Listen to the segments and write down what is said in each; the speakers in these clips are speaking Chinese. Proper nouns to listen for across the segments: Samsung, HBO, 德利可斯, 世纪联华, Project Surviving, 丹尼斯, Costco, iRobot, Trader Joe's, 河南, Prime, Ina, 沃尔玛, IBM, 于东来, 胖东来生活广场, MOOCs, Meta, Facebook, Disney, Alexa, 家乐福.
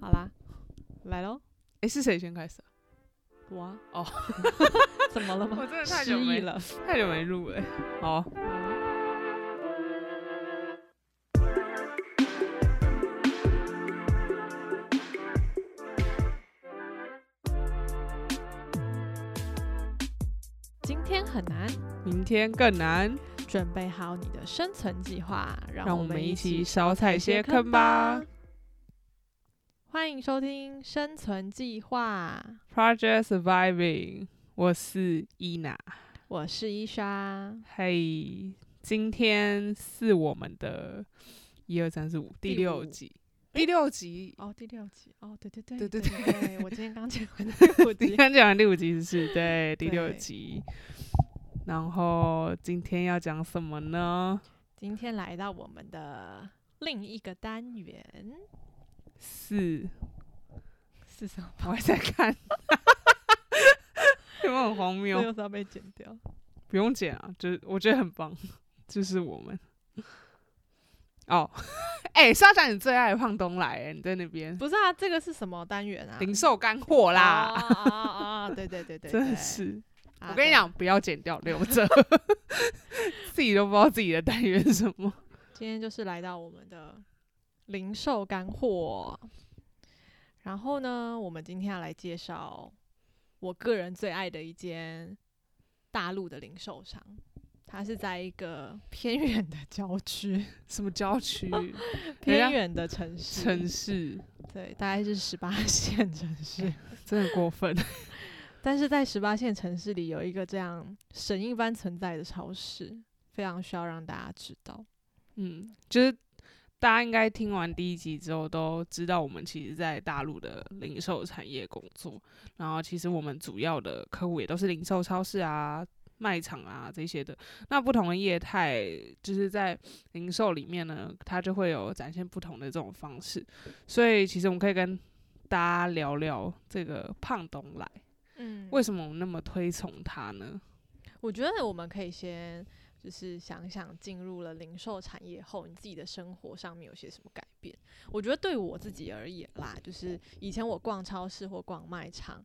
好啦，来咯。诶，是谁先开始啊？我啊。哦怎么了吗？我真的太久没录了。好，今天很难，明天更难，准备好你的生存计划，让我们一起少踩些坑吧。欢迎收听生存计划 Project Surviving， 我是 Ina， 我是伊莎。嘿，今天是我们的1、2、3、4、5第六集哦，第六集，对，我今天刚讲完第5集，你刚讲完第5集是对，第6集。然后今天要讲什么呢？今天来到我们的另一个单元是什么？我还在看，有没有很荒谬？这又是要被剪掉？不用剪啊，就是我觉得很棒，就是我们。哦，哎，莎莎，你最爱胖东来耶，你在那边？不是啊，这个是什么单元啊？零售干货啦！啊，对，真的是。啊、我跟你讲，不要剪掉，留着，自己都不知道自己的单元是什么。今天就是来到我们的零售干货，然后呢，我们今天要来介绍我个人最爱的一间大陆的零售商，它是在一个偏远的郊区，什么郊区？偏远的城市，对，大概是18线城市，真的过分。但是在18线城市里有一个这样神一般存在的超市，非常需要让大家知道。嗯，就是大家应该听完第1集之后都知道，我们其实在大陆的零售产业工作，然后其实我们主要的客户也都是零售超市啊、卖场啊这些的。那不同的业态就是在零售里面呢，它就会有展现不同的这种方式。所以其实我们可以跟大家聊聊这个胖东来。为什么我那么推崇它呢？我觉得我们可以先就是想想进入了零售产业后，你自己的生活上面有些什么改变。我觉得对我自己而言啦，就是以前我逛超市或逛卖场，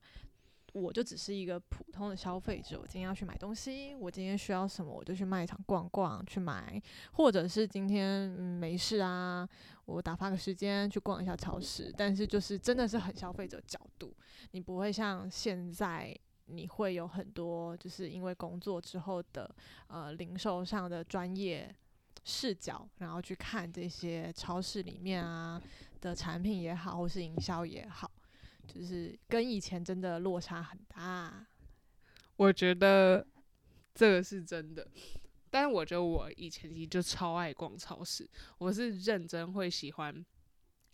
我就只是一个普通的消费者，我今天要去买东西，我今天需要什么我就去卖场逛逛去买，或者是今天没事啊，我打发个时间去逛一下超市。但是就是真的是很消费者角度，你不会像现在你会有很多就是因为工作之后的零售上的专业视角，然后去看这些超市里面啊的产品也好或是营销也好，就是跟以前真的落差很大。我觉得这个是真的，但是我觉得我以前其实就超爱逛超市，我是认真会喜欢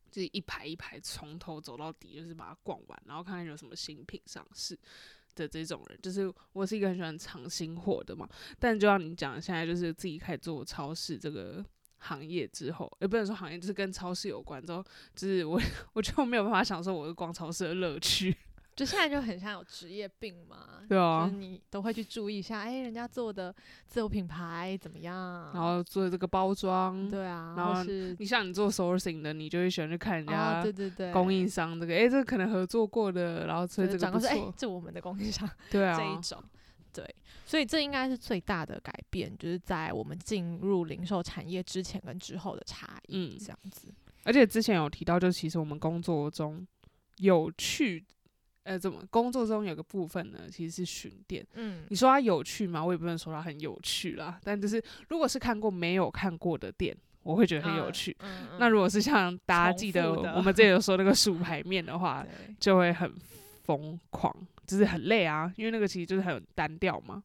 就是一排一排从头走到底，就是把它逛完，然后看看有什么新品上市的这种人。就是我是一个很喜欢尝新货的嘛，但就像你讲，现在就是自己开始做超市这个行业之后，也不能说行业，就是跟超市有关之后，就是我就没有办法享受我逛超市的乐趣。就现在就很像有职业病嘛，对啊，就是你都会去注意一下，哎，人家做的自有品牌怎么样，然后做这个包装，对啊，然后你像你做 sourcing 的，你就会喜欢去看人家供应商这个，哎，这个可能合作过的，然后所以这个不错，哎，这我们的供应商，对啊，这一种。对，所以这应该是最大的改变，就是在我们进入零售产业之前跟之后的差异，这样子。而且之前有提到，就其实我们工作中工作中有个部分呢，其实是巡店。你说它有趣吗？我也不能说它很有趣啦，但就是如果是看过没有看过的店，我会觉得很有趣。那如果是像大家记得我们之前有说那个薯排面的话，就会很疯狂，就是很累啊，因为那个其实就是很单调嘛。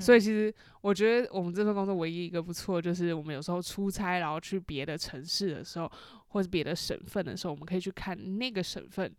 所以其实我觉得我们这份工作唯一一个不错，就是我们有时候出差，然后去别的城市的时候，或是别的省份的时候，我们可以去看那个省份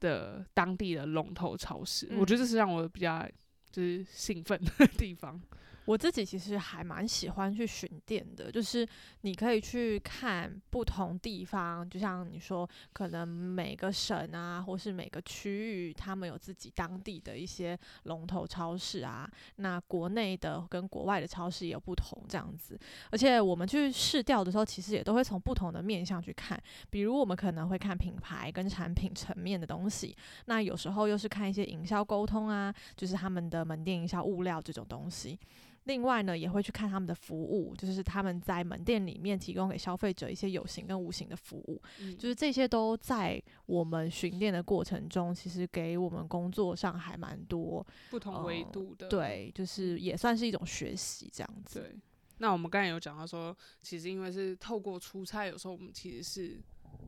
的当地的龙头超市。我觉得这是让我比较就是兴奋的地方。我自己其实还蛮喜欢去巡店的，就是你可以去看不同地方，就像你说可能每个省啊或是每个区域他们有自己当地的一些龙头超市啊，那国内的跟国外的超市也有不同这样子。而且我们去试调的时候其实也都会从不同的面向去看，比如我们可能会看品牌跟产品层面的东西，那有时候又是看一些营销沟通啊，就是他们的门店营销物料这种东西。另外呢，也会去看他们的服务，就是他们在门店里面提供给消费者一些有形跟无形的服务，就是这些都在我们巡店的过程中，其实给我们工作上还蛮多不同维度的，对，就是也算是一种学习这样子。对，那我们刚才有讲到说，其实因为是透过出差，有时候我们其实是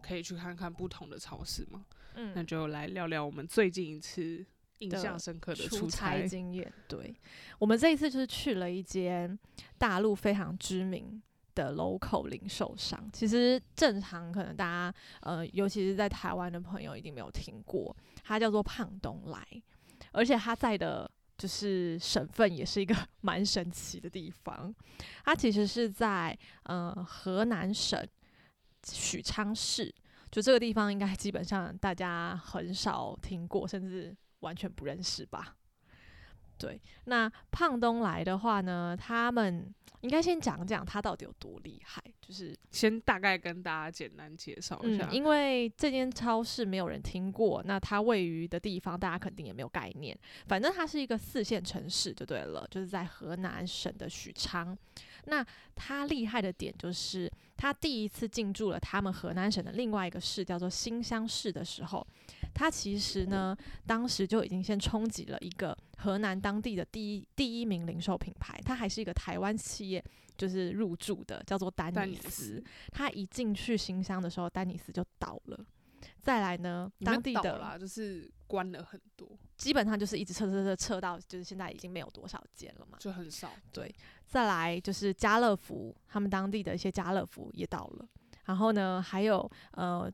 可以去看看不同的超市嘛，那就来聊聊我们最近一次印象深刻的出差经验。对，我们这一次就是去了一间大陆非常知名的 local 零售商，其实正常可能大家尤其是在台湾的朋友一定没有听过，它叫做胖东来，而且它在的就是省份也是一个蛮神奇的地方，它其实是在河南省许昌市，就这个地方应该基本上大家很少听过，甚至完全不认识吧。对，那胖东来的话呢，他们应该先讲讲他到底有多厉害，就是先大概跟大家简单介绍一下，因为这间超市没有人听过，那它位于的地方大家肯定也没有概念，反正它是一个4线城市就对了，就是在河南省的许昌。那它厉害的点就是他第一次进驻了他们河南省的另外一个市叫做新乡市的时候，他其实呢当时就已经先冲击了一个河南当地的第一名零售品牌，他还是一个台湾企业就是入驻的，叫做丹尼斯。他一进去新乡的时候，丹尼斯就倒了。再来呢，当地的就是关了很多，基本上就是一直撤到就是现在已经没有多少间了嘛，就很少。对，再来就是家乐福，他们当地的一些家乐福也倒了。然后呢，还有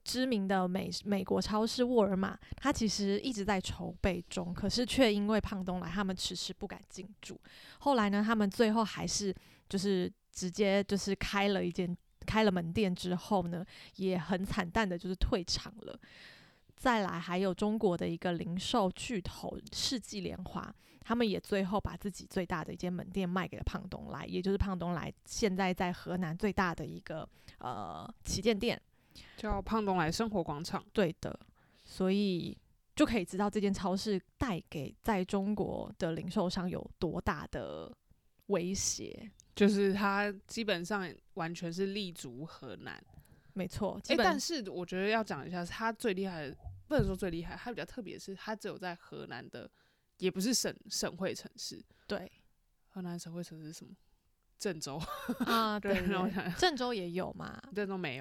知名的美国超市沃尔玛，它其实一直在筹备中，可是却因为胖东来他们迟迟不敢进驻。后来呢，他们最后还是就是直接就是开了门店之后呢，也很惨淡的就是退场了。再来还有中国的一个零售巨头世纪联华，他们也最后把自己最大的一间门店卖给了胖东来，也就是胖东来现在在河南最大的一个旗舰店，叫胖东来生活广场。对的，所以就可以知道这间超市带给在中国的零售商有多大的威胁，就是它基本上完全是立足河南。没错，但是我觉得要讲一下，它最厉害的不能说最厉害，它比较特别的是它只有在河南的，也不是省会城市。对，河南省会城市是什么？郑州啊，对，让我想，郑州也有嘛？郑州没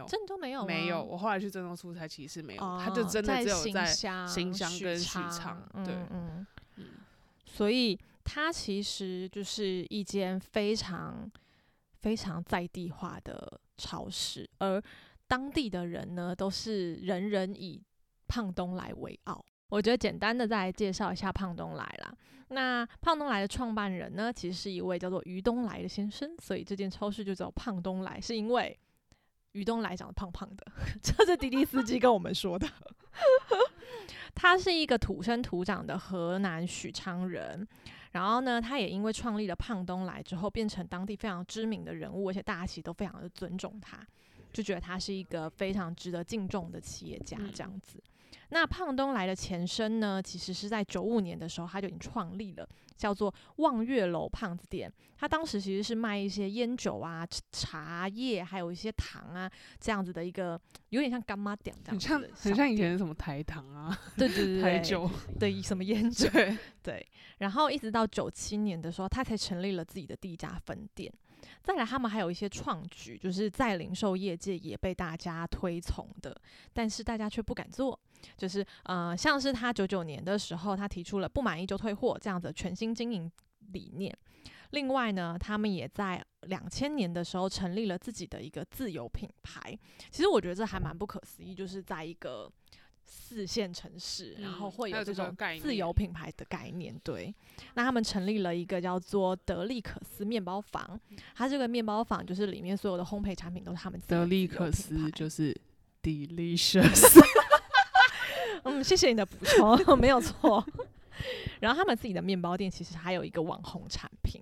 有吗？没有。我后来去郑州出差，其实没有，它就真的只有在新乡跟许昌。对，所以它其实就是一间非常非常在地化的超市，而当地的人呢，都是人人以胖东来为傲。我觉得简单的再来介绍一下胖东来啦。那胖东来的创办人呢，其实是一位叫做于东来的先生，所以这间超市就叫胖东来，是因为于东来长得胖胖的，这是滴滴司机跟我们说的。他是一个土生土长的河南许昌人，然后呢，他也因为创立了胖东来之后，变成当地非常知名的人物，而且大家其实都非常的尊重他，就觉得他是一个非常值得敬重的企业家这样子。那胖东来的前身呢，其实是在95年的时候他就已经创立了，叫做望月楼胖子店。他当时其实是卖一些烟酒啊、茶叶，还有一些糖啊这样子的一个，有点像干妈店这样子，很像以前什么台糖啊，对，台酒对什么烟酒对。然后一直到97年的时候，他才成立了自己的第一家分店。再来他们还有一些创举，就是在零售业界也被大家推崇的，但是大家却不敢做，就是像是他99年的时候，他提出了不满意就退货这样子的全新经营理念。另外呢，他们也在2000年的时候成立了自己的一个自有品牌。其实我觉得这还蛮不可思议，就是在一个4线城市，然后会有这种自由品牌的概念。对，那他们成立了一个叫做德利可斯面包坊，它这个面包坊就是里面所有的烘焙产品都是他们自己的。德利可斯就是 delicious 谢谢你的补充没有错。然后他们自己的面包店其实还有一个网红产品，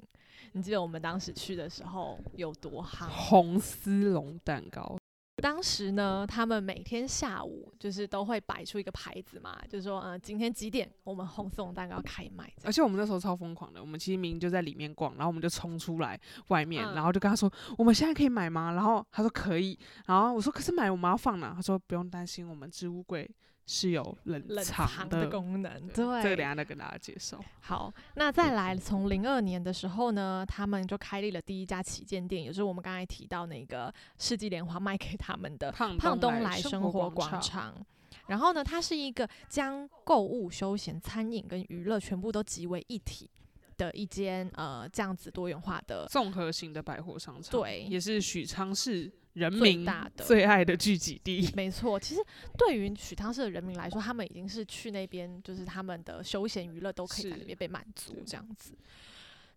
你记得我们当时去的时候有多夯，红丝绒蛋糕。当时呢，他们每天下午就是都会摆出一个牌子嘛，就是说，今天几点我们红丝绒蛋糕开卖。而且我们那时候超疯狂的，我们其实明明就在里面逛，然后我们就冲出来外面，然后就跟他说，我们现在可以买吗？然后他说可以，然后我说可是买我们要放哪？他说不用担心，我们置物柜是有冷藏的功能。对，这个等一下再跟大家介绍。好，那再来从2002年的时候呢，他们就开立了第一家旗舰店，也就是我们刚才提到那个世纪联华卖给他们的胖东来生活广场。然后呢，它是一个将购物、休闲、餐饮跟娱乐全部都集为一体的一间这样子多元化的综合型的百货商场。对，也是许昌市人民最爱的聚集地。没错，其实对于许昌市的人民来说，他们已经是去那边，就是他们的休闲娱乐都可以在那边被满足这样子。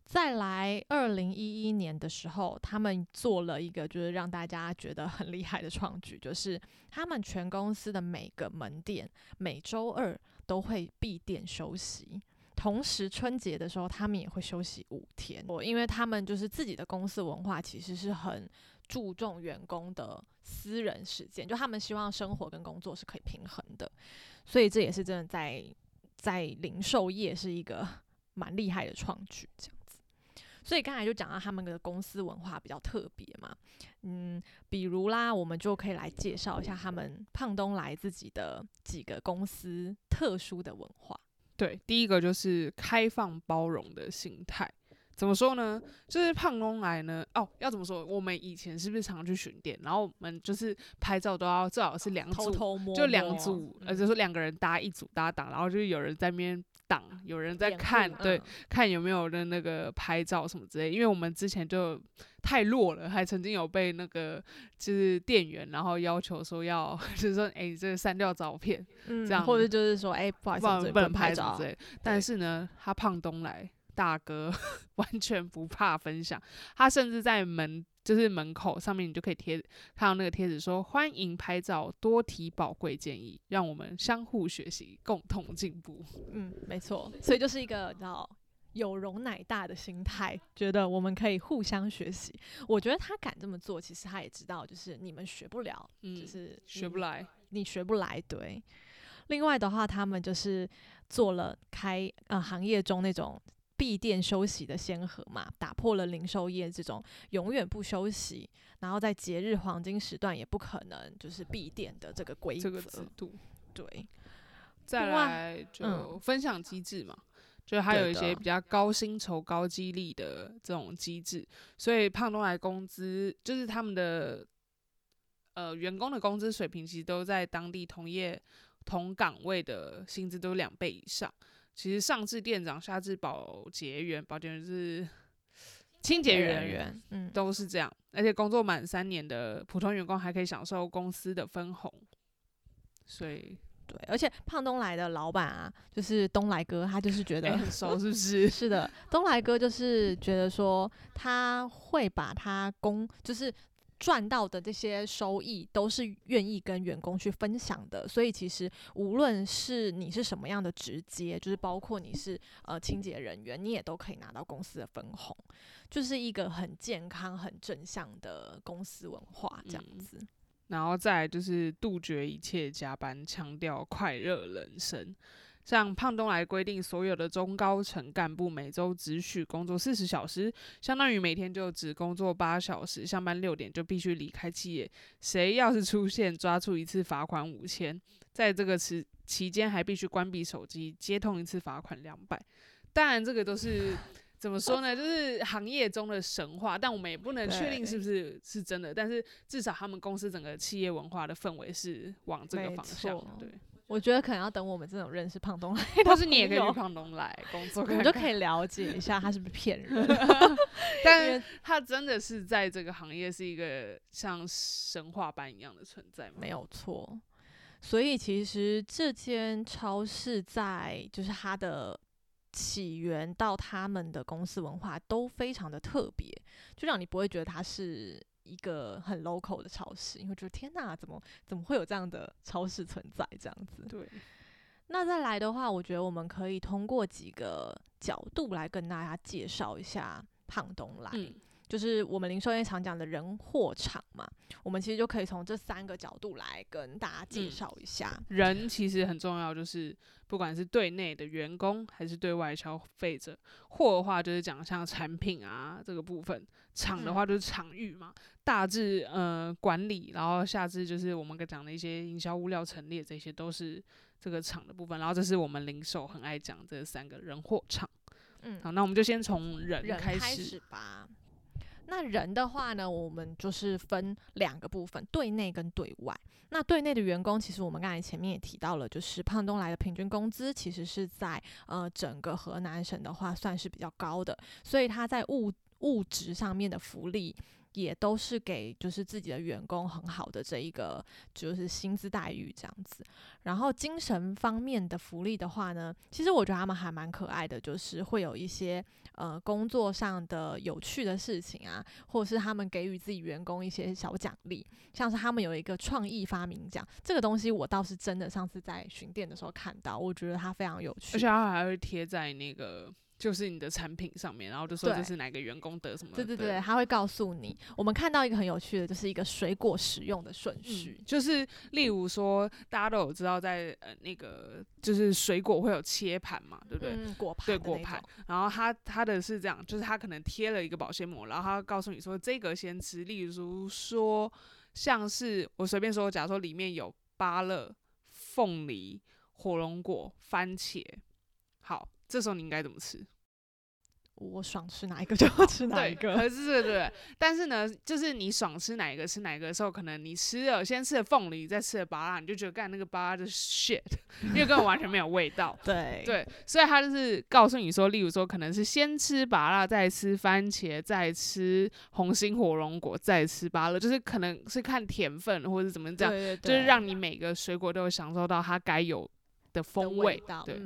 再来2011年的时候，他们做了一个就是让大家觉得很厉害的创举，就是他们全公司的每个门店每周二都会闭店休息，同时春节的时候他们也会休息5天。因为他们就是自己的公司文化其实是很注重员工的私人时间，就他们希望生活跟工作是可以平衡的，所以这也是真的在零售业是一个蛮厉害的创举这样子。所以刚才就讲到他们的公司文化比较特别嘛，比如啦，我们就可以来介绍一下他们胖东来自己的几个公司特殊的文化。对，第一个就是开放包容的心态。怎么说呢？就是胖东来呢，要怎么说？我们以前是不是常去巡店，然后我们就是拍照都要最好是2组，偷偷摸摸就2组，就是2个人搭1组搭档，然后就是有人在那边挡，有人在看，对，看有没有人那个拍照什么之类。因为我们之前就太弱了，还曾经有被那个就是店员，然后要求说要就是说，你这删掉照片，这样，或者就是说，不好意思，不能拍照之类。但是呢，他胖东来大哥完全不怕分享，他甚至在门口上面，你就可以看到那个贴纸说欢迎拍照，多提宝贵建议，让我们相互学习，共同进步。没错，所以就是一个有容乃大的心态，觉得我们可以互相学习。我觉得他敢这么做，其实他也知道就是你们学不了，就是学不来，你学不来。对。另外的话，他们就是做了开行业中那种闭店休息的先河嘛，打破了零售业这种永远不休息，然后在节日黄金时段也不可能就是闭店的这个规则，这个制度。对，再来就分享机制嘛，就还有一些比较高薪酬、高激励的这种机制，所以胖东来工资就是他们的员工的工资水平，其实都在当地同岗位的薪资都2倍以上。其实上至店长，下至保洁员是清洁人员，都是这样。而且工作满3年的普通员工还可以享受公司的分红，所以对。而且胖东来的老板啊，就是东来哥，他就是觉得很熟，是不是？是的，东来哥就是觉得说，他会把他就是赚到的这些收益都是愿意跟员工去分享的，所以其实无论是你是什么样的职阶，就是包括你是清洁人员，你也都可以拿到公司的分红，就是一个很健康很正向的公司文化这样子。然后再来就是杜绝一切加班，强调快乐人生。像胖东来规定，所有的中高层干部每周只许工作40小时，相当于每天就只工作8小时，上班6点就必须离开企业。谁要是出现，抓住一次罚款5000，在这个期间还必须关闭手机，接通一次罚款200。当然，这个都是怎么说呢？就是行业中的神话，但我们也不能确定是不是真的。但是至少他们公司整个企业文化的氛围是往这个方向，对。我觉得可能要等我们这种认识胖东来的朋友，或是你也可以去胖东来工作看看，我们就可以了解一下他是不是骗人。但他真的是在这个行业是一个像神话般一样的存在吗？没有错。所以其实这间超市在就是它的起源到他们的公司文化都非常的特别，就让你不会觉得它是一个很 local 的超市，因为觉得天哪，怎么会有这样的超市存在这样子。对，那再来的话，我觉得我们可以通过几个角度来跟大家介绍一下胖东来，就是我们零售业常讲的人货场嘛，我们其实就可以从这三个角度来跟大家介绍一下。人其实很重要，就是不管是对内的员工还是对外消费者。货的话就是讲像产品啊这个部分，场的话就是场域嘛，大致管理，然后下至就是我们讲的一些营销物料陈列，这些都是这个场的部分。然后这是我们零售很爱讲这三个人货场。好，那我们就先从人开始吧。那人的话呢，我们就是分两个部分，对内跟对外。那对内的员工，其实我们刚才前面也提到了，就是胖东来的平均工资其实是在整个河南省的话算是比较高的，所以他在物质上面的福利也都是给就是自己的员工很好的这一个就是薪资待遇这样子。然后精神方面的福利的话呢，其实我觉得他们还蛮可爱的，就是会有一些工作上的有趣的事情啊，或者是他们给予自己员工一些小奖励，像是他们有一个创意发明奖，这个东西我倒是真的上次在巡店的时候看到，我觉得它非常有趣，而且它还会贴在那个就是你的产品上面，然后就说这是哪个员工得什么的。对对对，他会告诉你。我们看到一个很有趣的，就是一个水果使用的顺序，就是例如说大家都有知道在那个就是水果会有切盘嘛，对不对？果盘，对，果盘。然后他的是这样，就是他可能贴了一个保鲜膜，然后他告诉你说这个先吃。例如说像是我随便说，假如说里面有芭乐、凤梨、火龙果、番茄，好。这时候你应该怎么吃？我爽吃哪一个就吃哪一个。对，对。但是呢，就是你爽吃哪一个吃哪一个的时候，可能你先吃了凤梨，再吃了芭乐，你就觉得干那个芭乐就是 shit， 因为根本完全没有味道。对，所以他就是告诉你说，例如说可能是先吃芭乐，再吃番茄，再吃红心火龙果，再吃芭乐，就是可能是看甜分或者怎么这样。对，就是让你每个水果都有享受到它该有的风味道。对，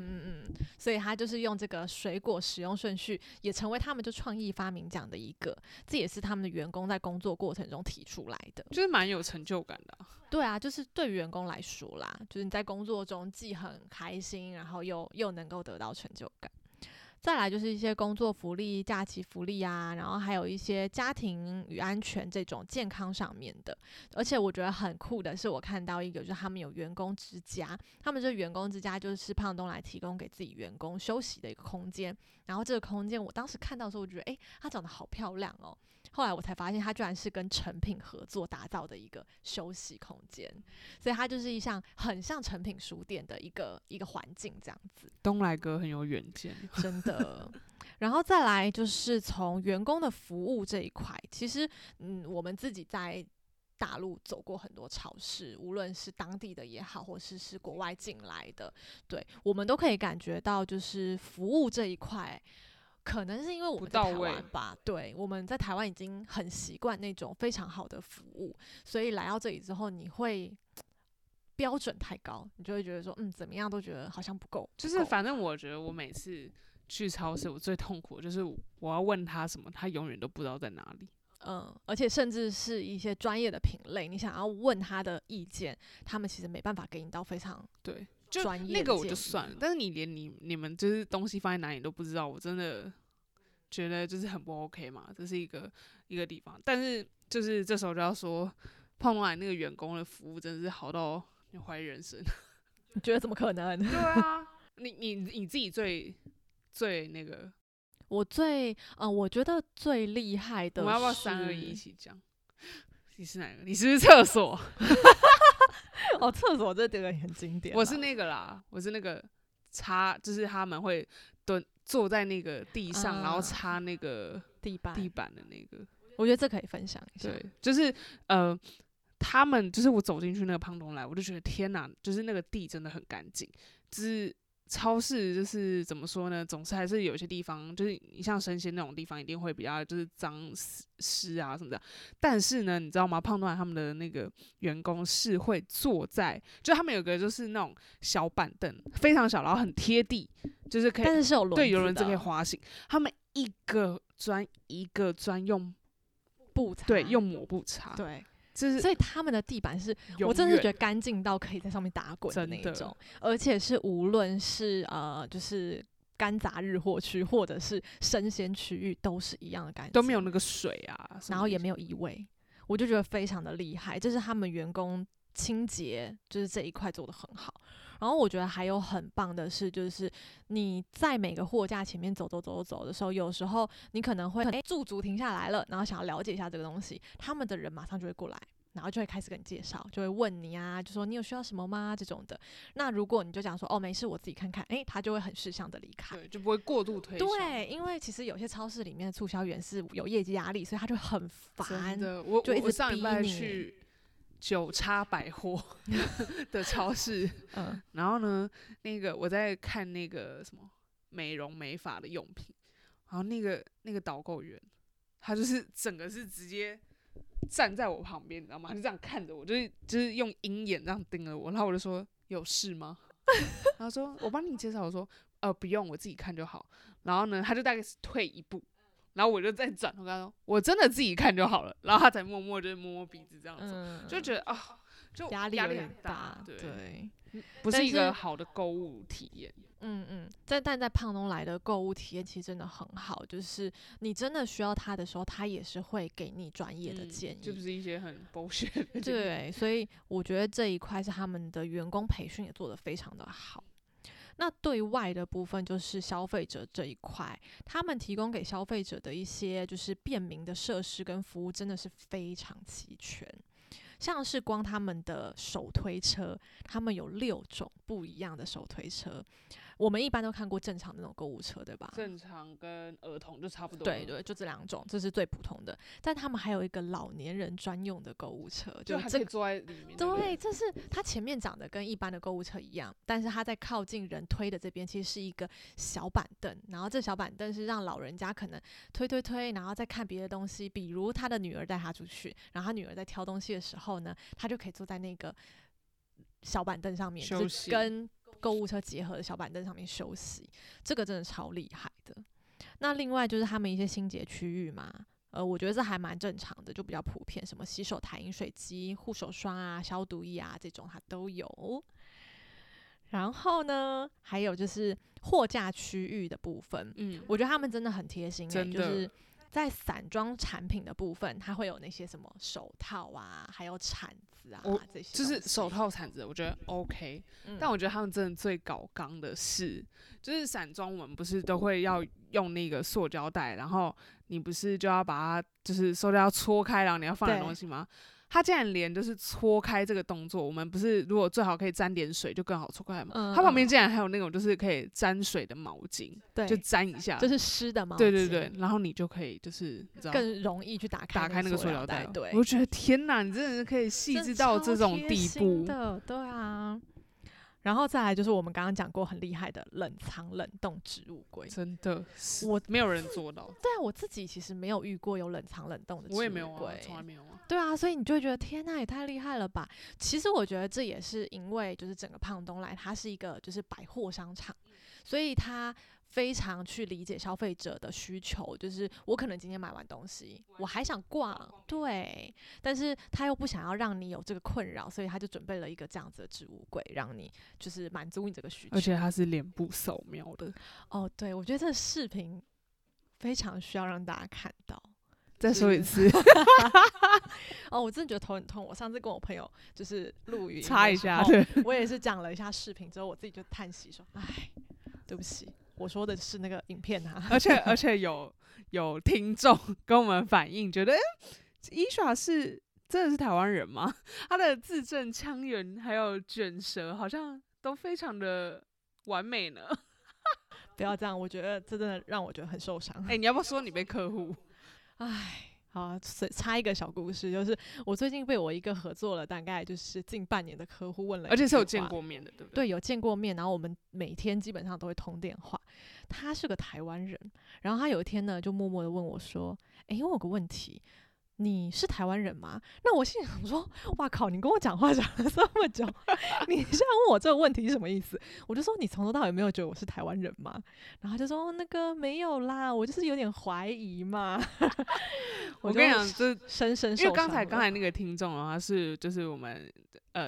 所以他就是用这个水果使用顺序，也成为他们就创意发明奖的一个，这也是他们的员工在工作过程中提出来的，就是蛮有成就感的。对啊，就是对于员工来说啦，就是你在工作中既很开心，然后又能够得到成就感。再来就是一些工作福利、假期福利啊，然后还有一些家庭与安全这种健康上面的。而且我觉得很酷的是，我看到一个就是他们有员工之家，他们这员工之家就是胖东来提供给自己员工休息的一个空间。然后这个空间我当时看到的时候，我觉得它长得好漂亮哦。后来我才发现它居然是跟诚品合作打造的一个休息空间，所以它就是很像诚品书店的一个环境这样子。东来哥很有远见，真的。然后再来就是从员工的服务这一块，其实我们自己在大陆走过很多超市，无论是当地的也好，或是国外进来的，对，我们都可以感觉到就是服务这一块，可能是因为我们在台湾吧，对，我们在台湾已经很习惯那种非常好的服务，所以来到这里之后，你会标准太高，你就会觉得说怎么样都觉得好像不够。就是反正我觉得我每次去超市，我最痛苦的就是我要问他什么，他永远都不知道在哪里。而且甚至是一些专业的品类，你想要问他的意见，他们其实没办法给你到非常专业的建议。就那个我就算了，但是你连你们就是东西放在哪里都不知道，我真的觉得就是很不 OK 嘛，这是一个地方。但是就是这时候就要说，胖东来那个员工的服务真的是好到你怀疑人生。你觉得怎么可能？对啊，你自己最那个，我觉得最厉害的是，我们要不要3、2、1一起讲？你是哪个？你是不是厕所？厕所这个也很经典。我是那个啦，我是那个擦，就是他们会坐在那个地上，然后擦那个地板的那个。我觉得这可以分享一下。对，就是他们就是我走进去那个胖东来，我就觉得天哪，就是那个地真的很干净，就是。超市就是怎么说呢，总是还是有些地方就是你像生鲜那种地方一定会比较就是脏湿啊什么的，但是呢你知道吗，胖段他们的那个员工是会坐在，就他们有个就是那种小板凳非常小然后很贴地，就是可以，但是是有轮子的，对，有轮子可以滑行，他们一个砖用布擦，对，用抹布擦，对，就是所以他们的地板是我真的是觉得干净到可以在上面打滚的那一种，而且是无论是就是干杂日货区或者是生鲜区域都是一样的干净，都没有那个水啊，然后也没有异味，我就觉得非常的厉害，这是他们员工清洁就是这一块做得很好。然后我觉得还有很棒的是，就是你在每个货架前面走的时候，有时候你可能会驻足停下来了，然后想要了解一下这个东西，他们的人马上就会过来，然后就会开始跟你介绍，就会问你啊，就说你有需要什么吗这种的。那如果你就讲说哦没事我自己看看，他就会很识相的离开，对，就不会过度推销。对，因为其实有些超市里面的促销员是有业绩压力，所以他就很烦，真的，就一直逼你。我上礼拜去九叉百货的超市、然后呢那个我在看那个什么美容美发的用品，然后那个导购员他就是整个是直接站在我旁边，你知道吗，他就这样看着我，就是用鹰眼这样盯着我，然后我就说有事吗他说我帮你介绍，我说不用我自己看就好，然后呢他就大概是退一步，然后我就再转头跟他说我真的自己看就好了，然后他才默默就是摸摸鼻子这样子，就觉得就压力很大，对，不是一个好的购物体验。但在胖东来的购物体验其实真的很好，就是你真的需要他的时候，他也是会给你专业的建议，就不是一些很 bullshit 的。对，所以我觉得这一块是他们的员工培训也做得非常的好。那对外的部分就是消费者这一块，他们提供给消费者的一些就是便民的设施跟服务真的是非常齐全，像是光他们的手推车，他们有6种不一样的手推车，我们一般都看过正常那种购物车对吧，正常跟儿童就差不多，对对，就这2种，这是最普通的，但他们还有一个老年人专用的购物车，就还可以坐在里面，对，这是它前面长得跟一般的购物车一样，但是它在靠近人推的这边其实是一个小板凳，然后这小板凳是让老人家可能推然后再看别的东西，比如他的女儿带他出去，然后他女儿在挑东西的时候呢，他就可以坐在那个小板凳上面，就是跟购物车结合的小板凳上面休息，这个真的超厉害的。那另外就是他们一些清洁区域嘛，我觉得这还蛮正常的，就比较普遍，什么洗手台、饮水机、护手霜啊、消毒液啊这种它都有。然后呢，还有就是货架区域的部分，我觉得他们真的很贴心，就是在散装产品的部分，它会有那些什么手套啊，还有铲子啊这些，就是手套、铲子，我觉得 OK。但我觉得他们真的最搞纲的是，就是散装我们不是都会要用那个塑胶袋，然后你不是就要把它就是塑胶搓开，然后你要放点东西吗？他竟然连就是搓开这个动作，我们不是如果最好可以沾点水就更好搓开嘛，他旁边竟然还有那种就是可以沾水的毛巾，对，就沾一下，就是湿的毛巾，对对对，然后你就可以就是你知道更容易去打开那个塑料袋，对，我觉得天哪，你真的是可以细致到这种地步的，对啊。然后再来就是我们刚刚讲过很厉害的冷藏冷冻植物柜，真的是我没有人做到。对啊，我自己其实没有遇过有冷藏冷冻的植物柜，我也没有啊，从来没有啊。对啊，所以你就会觉得天哪，也太厉害了吧！其实我觉得这也是因为就是整个胖东来它是一个就是百货商场，所以它非常去理解消费者的需求，就是我可能今天买完东西我还想逛，对，但是他又不想要让你有这个困扰，所以他就准备了一个这样子的置物柜让你就是满足你这个需求，而且他是脸部扫描的哦，对，我觉得这个视频非常需要让大家看到，再说一次哦，我真的觉得头很痛，我上次跟我朋友就是录语音擦一下，对，我也是讲了一下视频之后我自己就叹息说哎，对不起，我说的是那个影片啊，而且有听众跟我们反映，觉得伊莎是真的是台湾人吗？他的字正腔圆还有卷舌好像都非常的完美呢。不要这样，我觉得这真的让我觉得很受伤。你要不要说你被客户？哎，好，插一个小故事，就是我最近被我一个合作了大概就是近半年的客户问了，而且是有见过面的，对不对？对，有见过面，然后我们每天基本上都会通电话。他是个台湾人，然后他有一天呢就默默的问我说：“哎，我有个问题，你是台湾人吗？”那我心想说：“哇靠，你跟我讲话讲了这么久，你现在问我这个问题是什么意思？”我就说：“你从头到尾没有觉得我是台湾人吗？”然后他就说：“那个没有啦，我就是有点怀疑嘛。”我跟你讲，这深深受伤了，因为刚才那个听众啊，他是就是我们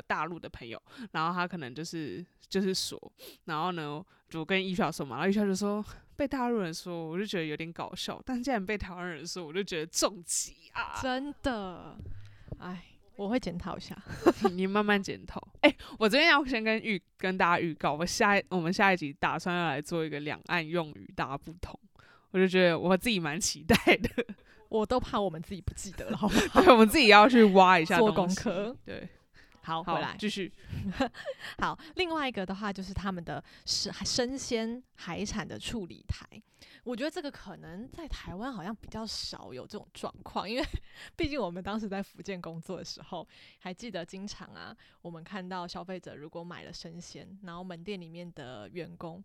大陆的朋友，然后他可能就是说，然后呢，就跟一小说嘛，然后一小就说。被大陆人说，我就觉得有点搞笑；但既然被台湾人说，我就觉得重击啊！真的，哎，我会检讨一下。你慢慢检讨。哎，我这边要先跟大家预告，我们下一集打算要来做一个两岸用语大不同，我就觉得我自己蛮期待的。我都怕我们自己不记得了，好不好？对，我们自己要去挖一下东西，做功课。对。好，回来继续。好，另外一个的话就是他们的生鲜海产的处理台，我觉得这个可能在台湾好像比较少有这种状况，因为毕竟我们当时在福建工作的时候，还记得经常啊，我们看到消费者如果买了生鲜，然后门店里面的员工。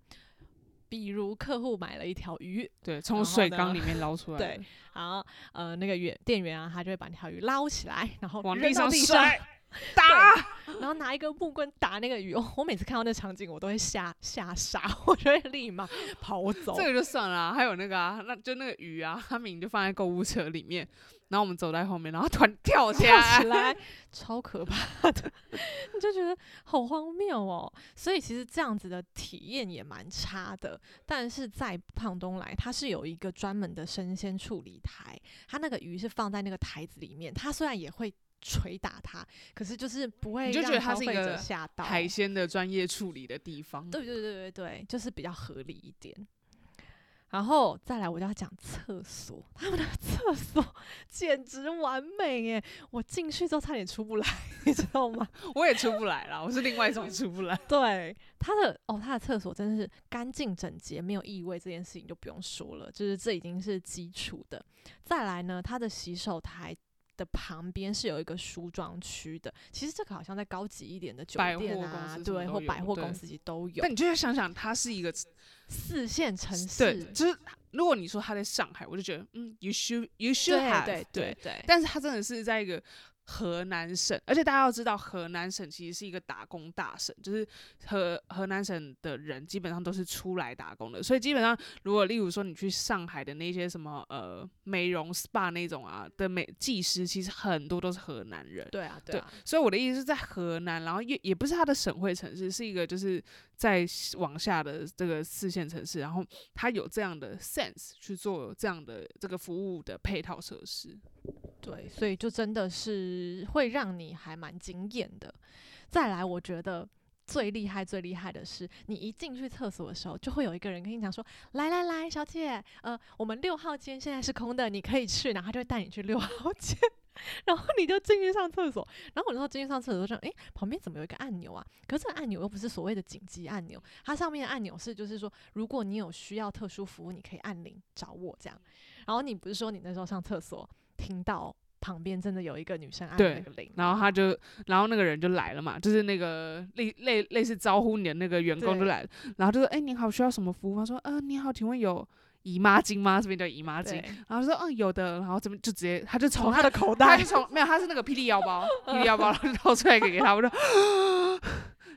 比如客户买了一条鱼，对，从水缸里面捞出来，对，然后那个店员啊，他就会把那条鱼捞起来，然后扔到地上打，然后拿一个木棍打那个鱼。哦，我每次看到那场景，我都会吓傻，我就会立马跑走。这个就算了啊，还有那个啊，那个鱼啊，他明明就放在购物车里面，然后我们走在后面，然后突然跳起来，超可怕的，你就觉得好荒谬哦。所以其实这样子的体验也蛮差的。但是在胖东来，它是有一个专门的生鲜处理台，它那个鱼是放在那个台子里面，它虽然也会捶打它，可是就是不会让消费者吓到。海鲜的专业处理的地方，对，就是比较合理一点。然后再来，我就要讲厕所，他们的厕所简直完美耶！我进去之后差点出不来，你知道吗？我也出不来啦，我是另外一种出不来。对，他的厕所真的是干净整洁，没有异味，这件事情就不用说了，就是这已经是基础的。再来呢，他的洗手台的旁边是有一个梳妆区的，其实这个好像在高级一点的酒店啊，对，或百货公司其实都有。但你就要想想，它是一个四线城市，对，就是如果你说它在上海，我就觉得you should have， 对，但是它真的是在一个河南省，而且大家要知道，河南省其实是一个打工大省，就是河南省的人基本上都是出来打工的，所以基本上如果例如说你去上海的那些什么美容 SPA 那种啊的技师，其实很多都是河南人。对，所以我的意思是在河南，然后也不是它的省会城市，是一个就是在往下的这个四线城市，然后它有这样的 sense 去做这样的这个服务的配套设施。对，所以就真的是会让你还蛮惊艳的。再来，我觉得最厉害的是，你一进去厕所的时候，就会有一个人跟你讲说：“来，小姐，我们6号间现在是空的，你可以去。”然后他就会带你去6号间。然后你就进去上厕所，然后我那时候进去上厕所就想，旁边怎么有一个按钮啊？可是这个按钮又不是所谓的紧急按钮，它上面的按钮是就是说，如果你有需要特殊服务，你可以按铃找我这样。然后你不是说你那时候上厕所听到旁边真的有一个女生按那个铃，然后然后那个人就来了嘛，就是那个类似招呼你的那个员工就来了，然后就说：“你好，需要什么服务吗？”说：“你好，请问有姨妈巾吗？这边叫姨妈巾。”然后说：“有的。”然后这边就直接，他就从他的口袋，没有，他是那个霹雳腰包，然后掏出来给他，我就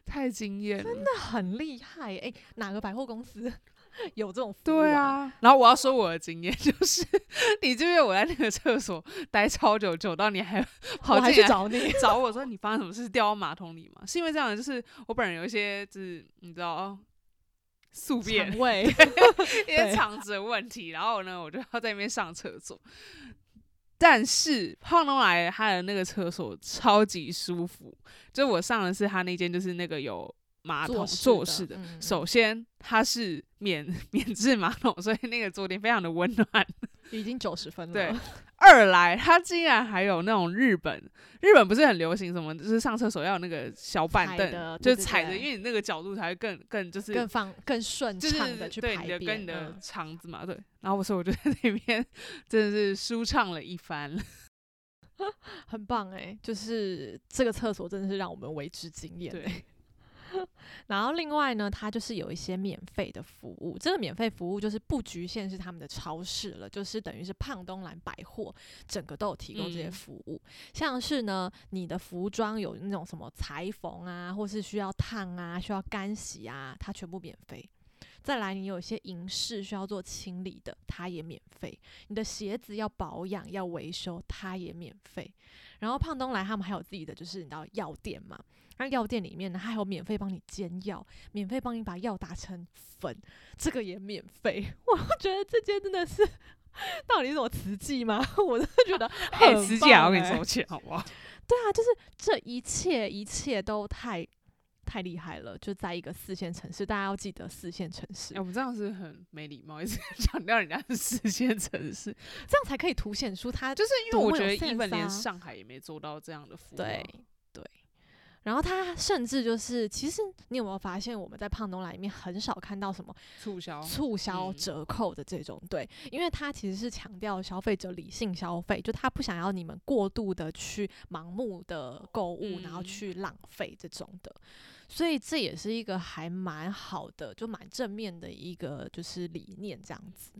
太惊艳了，真的很厉害。哪个百货公司有这种服务？对啊。然后我要说我的经验就是，你记不记得我在那个厕所待超久，久到你还跑进来去找我说你发生什么事，掉到马桶里吗？是因为这样的，就是我本人有一些就是你知道。宿便因为肠子的问题，然后呢，我就要在那边上厕所。但是胖东来他的那个厕所超级舒服，就我上的是他那间，就是那个有马桶坐式的。首先它是免治马桶，所以那个坐垫非常的温暖。已经90分了。对，二来他竟然还有那种日本不是很流行什么，就是上厕所要有那个小板凳，就踩着，因为你那个角度才会更就是更顺畅的去排便，就是对你的跟你的肠子嘛，对。然后所以我觉得那边真的是舒畅了一番。很棒欸，就是这个厕所真的是让我们为之惊艳欸。然后另外呢，它就是有一些免费的服务，这个免费服务就是不局限是他们的超市了，就是等于是胖东兰百货整个都有提供这些服务，像是呢你的服装有那种什么裁缝啊，或是需要烫啊，需要干洗啊，它全部免费。再来你有一些银饰需要做清理的，它也免费。你的鞋子要保养要维修，它也免费。然后胖东来他们还有自己的就是你知道药店嘛，那药店里面呢，它还有免费帮你煎药，免费帮你把药打成粉，这个也免费。我觉得这些真的是到底是我慈济吗？我真的觉得很棒欸，慈济也要给你收钱好不好？对啊，就是这一切都太厉害了，就在一个4线城市，大家要记得4线城市。我们这样是很没礼貌，一直强调人家是4线城市，这样才可以凸显出他，就是因为我觉得even连上海也没做到这样的服务。对对。然后他甚至就是，其实你有没有发现我们在胖东来里面很少看到什么促销折扣的这种，对，因为他其实是强调消费者理性消费，就他不想要你们过度的去盲目的购物，然后去浪费这种的，所以这也是一个还蛮好的，就蛮正面的一个就是理念这样子。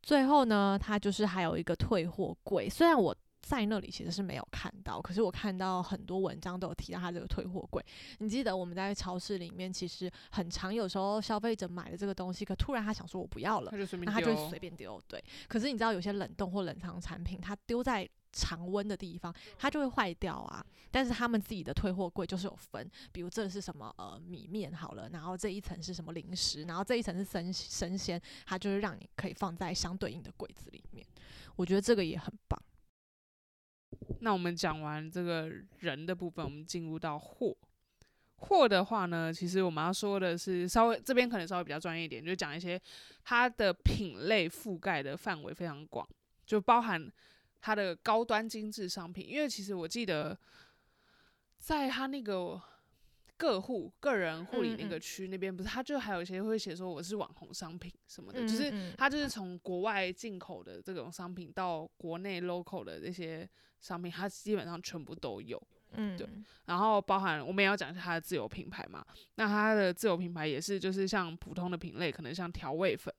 最后呢，他就是还有一个退货柜，虽然我在那里其实是没有看到，可是我看到很多文章都有提到它这个退货柜。你记得我们在超市里面其实很常有时候消费者买了这个东西，可突然他想说我不要了，他就随便丢。对，可是你知道有些冷冻或冷藏产品它丢在常温的地方它就会坏掉啊，但是他们自己的退货柜就是有分，比如这是什么米面好了，然后这一层是什么零食，然后这一层是生鲜，它就是让你可以放在相对应的柜子里面。我觉得这个也很棒。那我们讲完这个人的部分，我们进入到货的话呢，其实我们要说的是稍微这边可能稍微比较专业一点，就讲一些它的品类覆盖的范围非常广，就包含它的高端精致商品。因为其实我记得在它那个个人护理那个区那边，不是他就还有一些会写说我是网红商品什么的，就是他就是从国外进口的这种商品到国内 local 的这些商品，他基本上全部都有。对。然后包含我们也要讲一下他的自有品牌嘛，那他的自有品牌也是就是像普通的品类，可能像调味粉，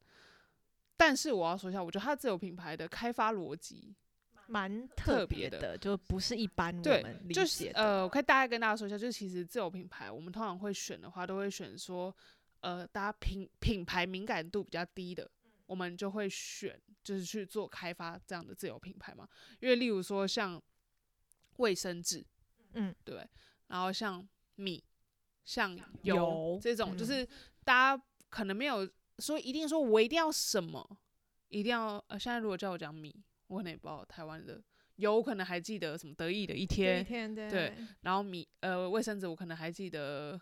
但是我要说一下，我觉得他自有品牌的开发逻辑蛮特别 的，就不是一般我们理解的。就是我可以大概跟大家说一下，就是其实自有品牌我们通常会选的话，都会选说大家品牌敏感度比较低的，我们就会选就是去做开发这样的自有品牌嘛。因为例如说像卫生纸，对，然后像米、像油这种，就是大家可能没有说一定说我一定要什么，一定要现在如果叫我讲米，我可能也不知道台湾的油，可能还记得什么得意的一天， 对，然后卫生纸我可能还记得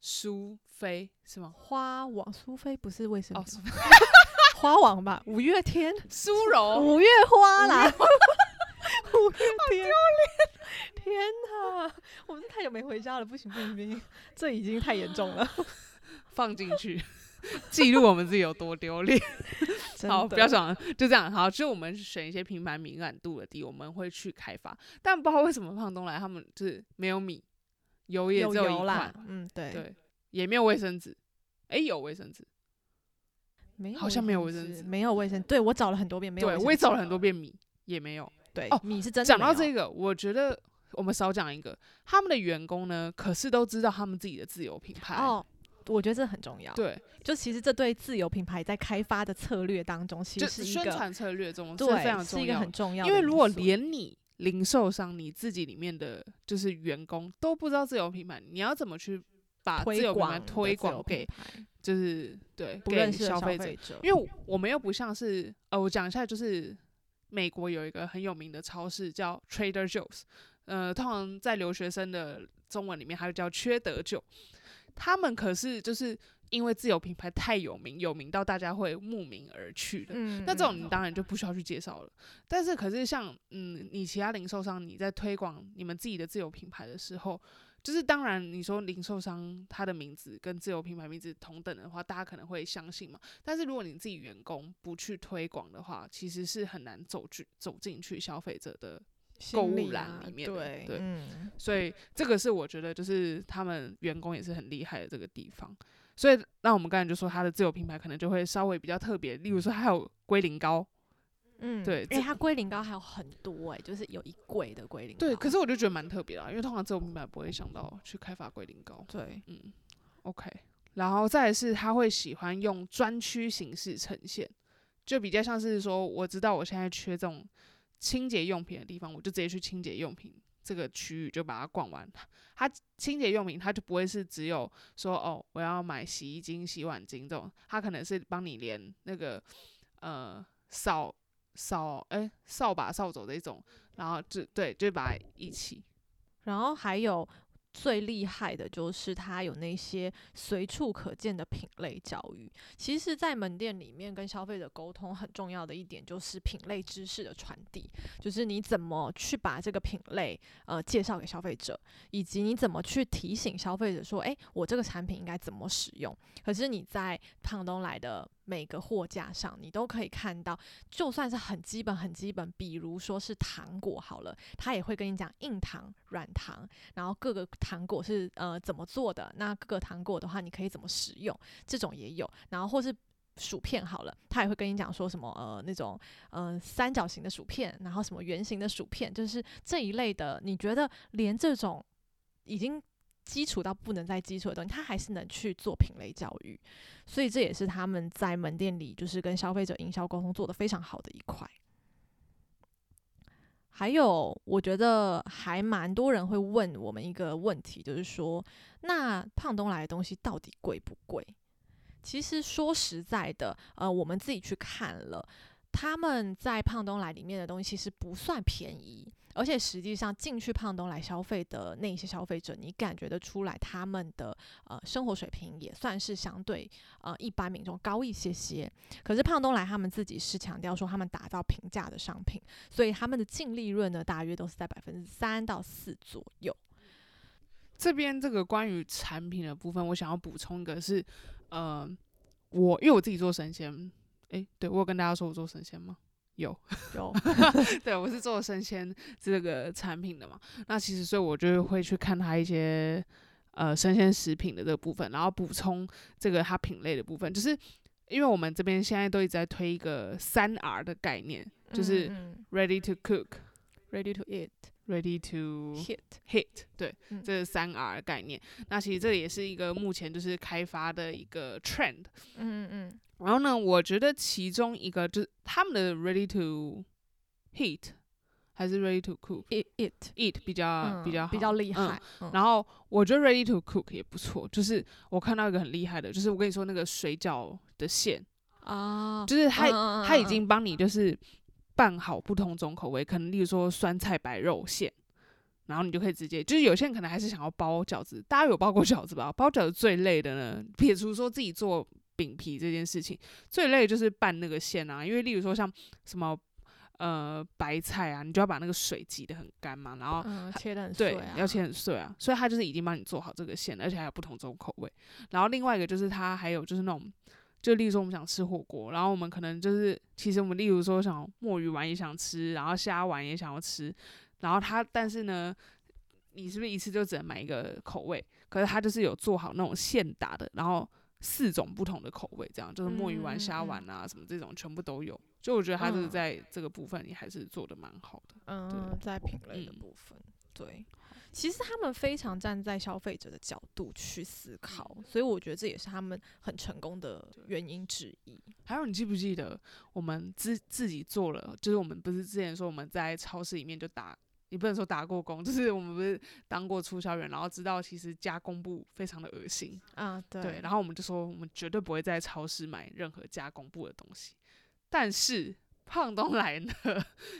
苏菲是吗？花王苏菲不是卫生纸，哦，花王吧，五月天，苏柔，五月花啦，五月天，天哪，我们太久没回家了，不行，这已经太严重了，放进去。记录我们自己有多丢脸。好，不要想了，就这样。好，就我们选一些品牌敏感度的低，我们会去开发。但不知道为什么胖东来他们就是没有米，油也只有一款，对，也没有卫生纸。有卫生纸，好像没有卫生纸，没有卫生。对，我找了很多遍，没有卫生纸。对，我也找了很多遍，米也没有。对，米是真的。讲到这个，我觉得我们少讲一个，他们的员工呢，可是都知道他们自己的自有品牌哦。我觉得这很重要。对，就其实这对自有品牌在开发的策略当中，其实是一个宣传策略中是非常重要的，是一个很重要的。因为如果连你零售商你自己里面的就是员工都不知道自有品牌，你要怎么去把自有品牌推广给就是对不认识的消费者？因为我们又不像是我讲一下，就是美国有一个很有名的超市叫 Trader Joe's， 通常在留学生的中文里面它就叫缺德舅。他们可是就是因为自有品牌太有名，有名到大家会慕名而去的，那这种你当然就不需要去介绍了。但是可是像你其他零售商，你在推广你们自己的自有品牌的时候，就是当然你说零售商他的名字跟自有品牌名字同等的话，大家可能会相信嘛，但是如果你自己员工不去推广的话，其实是很难走进去消费者的购物篮里面的，对，所以这个是我觉得就是他们员工也是很厉害的这个地方。所以那我们刚才就说他的自有品牌可能就会稍微比较特别，例如说还有龟苓膏，对，因为它龟苓膏还有很多就是有一柜的龟苓膏。对，可是我就觉得蛮特别的，因为通常自有品牌不会想到去开发龟苓膏。对，OK。然后再来是他会喜欢用专区形式呈现，就比较像是说我知道我现在缺这种清洁用品的地方，我就直接去清洁用品这个区域就把它逛完。它清洁用品它就不会是只有说哦我要买洗衣精洗碗精这种，它可能是帮你连那个扫把扫帚这种，然后就对就把它一起。然后还有最厉害的就是它有那些随处可见的品类教育。其实在门店里面跟消费者沟通很重要的一点就是品类知识的传递，就是你怎么去把这个品类介绍给消费者，以及你怎么去提醒消费者说我这个产品应该怎么使用。可是你在胖东来的每个货架上你都可以看到，就算是很基本很基本，比如说是糖果好了，他也会跟你讲硬糖软糖，然后各个糖果是怎么做的，那各个糖果的话你可以怎么使用，这种也有。然后或是薯片好了，他也会跟你讲说什么那种三角形的薯片，然后什么圆形的薯片，就是这一类的。你觉得连这种已经基础到不能再基础的东西，他还是能去做品类教育，所以这也是他们在门店里就是跟消费者营销沟通做得非常好的一块。还有我觉得还蛮多人会问我们一个问题，就是说那胖东来的东西到底贵不贵。其实说实在的我们自己去看了，他们在胖东来里面的东西其实不算便宜，而且实际上进去胖东来消费的那些消费者，你感觉得出来他们的生活水平也算是相对一般民众高一些些。可是胖东来他们自己是强调说他们打造平价的商品，所以他们的净利润呢大约都是在 3%到4% 左右。这边这个关于产品的部分我想要补充一个是因为我自己做生鲜，对，我有跟大家说我做生鲜吗？有对，我是做生鲜这个产品的嘛，那其实所以我就会去看它一些生鲜食品的这个部分，然后补充这个它品类的部分。就是因为我们这边现在都一直在推一个 3R 的概念，就是 Ready to Cook Ready to Eat Ready to Hit 对，这是 3R 的概念。那其实这也是一个目前就是开发的一个 trend。然后呢，我觉得其中一个就是他们的 ready to heat 还是 ready to cook eat 比较厉害。然后我觉得 ready to cook 也不错，就是我看到一个很厉害的，就是我跟你说那个水饺的馅啊，就是它已经帮你就是拌好不同种口味，可能例如说酸菜白肉馅。然后你就可以直接，就是有些人可能还是想要包饺子，大家有包过饺子吧？包饺子最累的呢，撇除说自己做饼皮这件事情，最累的就是拌那个馅啊。因为例如说像什么白菜啊，你就要把那个水挤得很干嘛，然后切得很碎啊，对，要切很碎啊。所以它就是已经帮你做好这个馅了，而且还有不同种口味。然后另外一个就是它还有就是那种，就例如说我们想吃火锅，然后我们可能就是其实我们例如说想墨鱼丸也想吃，然后虾丸也想要吃。然后它，但是呢，你是不是一次就只能买一个口味？可是它就是有做好那种现打的，然后4种不同的口味，这样就是墨鱼丸、虾丸啊什么这种全部都有。就我觉得它就是在这个部分也还是做得蛮好的。在品类的部分，对，其实他们非常站在消费者的角度去思考，所以我觉得这也是他们很成功的原因之一。还有，你记不记得我们自己做了？就是我们不是之前说我们在超市里面就打。你不能说打过工，就是我们不是当过促销员，然后知道其实加工布非常的恶心啊，对，然后我们就说我们绝对不会在超市买任何加工布的东西，但是胖东来的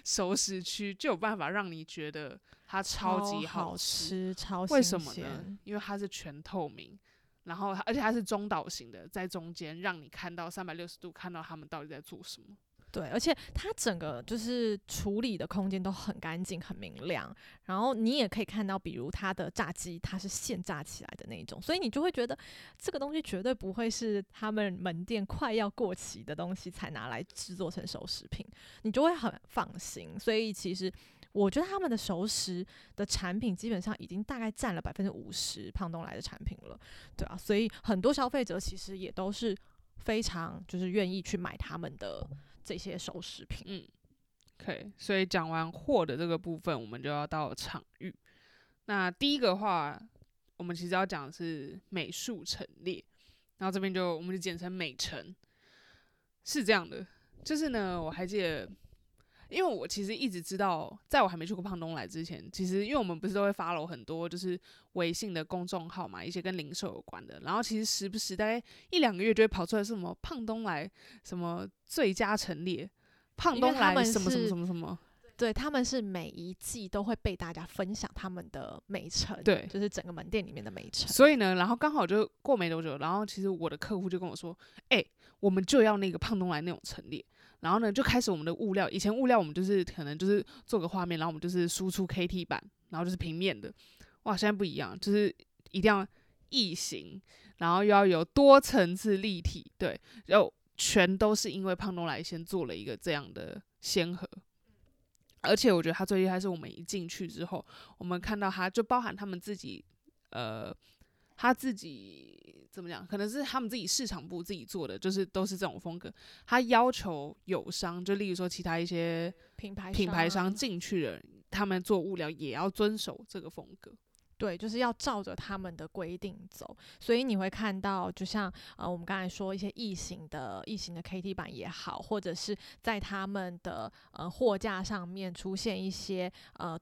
熟食区就有办法让你觉得它超级好吃，超新鲜，为什么呢？因为它是全透明，然后而且它是中岛型的，在中间让你看到360度看到他们到底在做什么。对，而且它整个就是处理的空间都很干净很明亮，然后你也可以看到比如它的炸鸡它是现炸起来的那一种，所以你就会觉得这个东西绝对不会是他们门店快要过期的东西才拿来制作成熟食品，你就会很放心。所以其实我觉得他们的熟食的产品基本上已经大概占了 50% 胖东来的产品了，对啊，所以很多消费者其实也都是非常就是愿意去买他们的这些熟食品。嗯，可以。所以讲完货的这个部分，我们就要到场域。那第一个的话，我们其实要讲的是美术陈列，然后这边就我们就简称美陈。是这样的，就是呢，我还记得，因为我其实一直知道，在我还没去过胖东来之前，其实因为我们不是都会 follow 很多就是微信的公众号嘛，一些跟零售有关的，然后其实时不时大概1-2个月就会跑出来什么胖东来什么最佳陈列，胖东来什么什么什么什么。对，他们是每一季都会被大家分享他们的美陈，对，就是整个门店里面的美陈。所以呢，然后刚好就过没多久，然后其实我的客户就跟我说，我们就要那个胖东来那种陈列。然后呢，就开始我们的物料。以前物料我们就是可能就是做个画面，然后我们就是输出 KT 版，然后就是平面的。哇，现在不一样，就是一定要异形，然后又要有多层次立体，对，然后全都是因为胖东来先做了一个这样的先河。而且我觉得他最厉害是我们一进去之后，我们看到他就包含他们自己，他自己怎么讲，可能是他们自己市场部自己做的，就是都是这种风格。他要求友商，就例如说其他一些品牌商进去的人，他们做物料也要遵守这个风格。对，就是要照着他们的规定走，所以你会看到，就像我们刚才说一些异形的 KT 版也好，或者是在他们的货架上面出现一些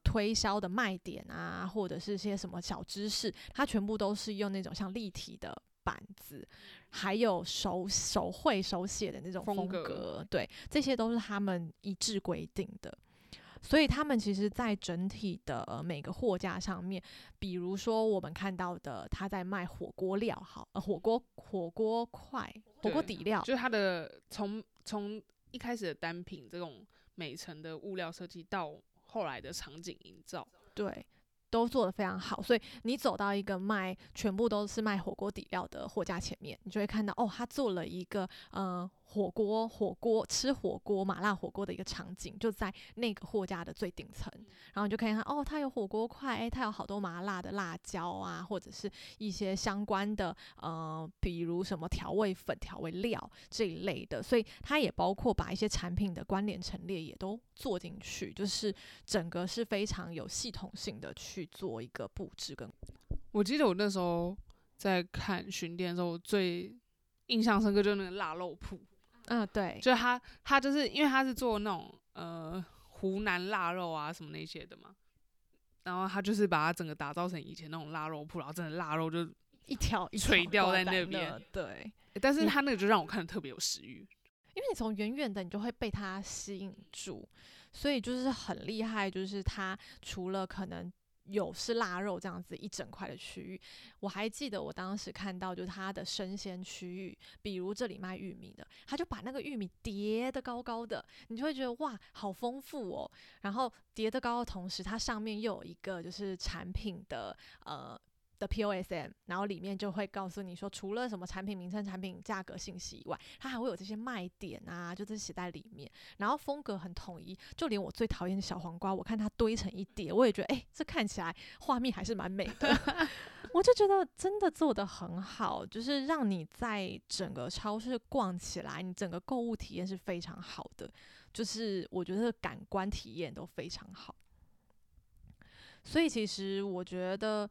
推销的卖点啊，或者是些什么小知识，它全部都是用那种像立体的板子，还有手写的那种风格，对，这些都是他们一致规定的。所以他们其实在整体的每个货架上面，比如说我们看到的他在卖火锅料，好，火锅块、火锅底料，就是他的从一开始的单品这种美陈的物料设计到后来的场景营造，对，都做得非常好。所以你走到一个卖全部都是卖火锅底料的货架前面，你就会看到他做了一个火锅麻辣火锅的一个场景，就在那个货架的最顶层，然后你就可以看它有火锅块，它有好多麻辣的辣椒啊，或者是一些相关的比如什么调味粉、调味料这一类的，所以它也包括把一些产品的关联陈列也都做进去，就是整个是非常有系统性的去做一个布置。跟我记得我那时候在看巡店的时候，我最印象深刻就是那个腊肉铺。对，就是他就是因为他是做那种湖南腊肉啊什么那些的嘛，然后他就是把它整个打造成以前那种腊肉铺，然后真的腊肉就一条垂掉在那边。对，但是他那个就让我看得特别有食欲，因为你从远远的你就会被他吸引住，所以就是很厉害。就是他除了可能有是腊肉这样子一整块的区域，我还记得我当时看到就是它的生鲜区域，比如这里卖玉米的，他就把那个玉米叠得高高的，你就会觉得哇好丰富哦。然后叠得高的同时，它上面又有一个就是产品的 POSM， 然后里面就会告诉你说，除了什么产品名称、产品价格信息以外，它还会有这些卖点啊，就这些写在里面。然后风格很统一，就连我最讨厌的小黄瓜，我看它堆成一叠，我也觉得这看起来画面还是蛮美的。我就觉得真的做得很好，就是让你在整个超市逛起来，你整个购物体验是非常好的，就是我觉得感官体验都非常好。所以其实我觉得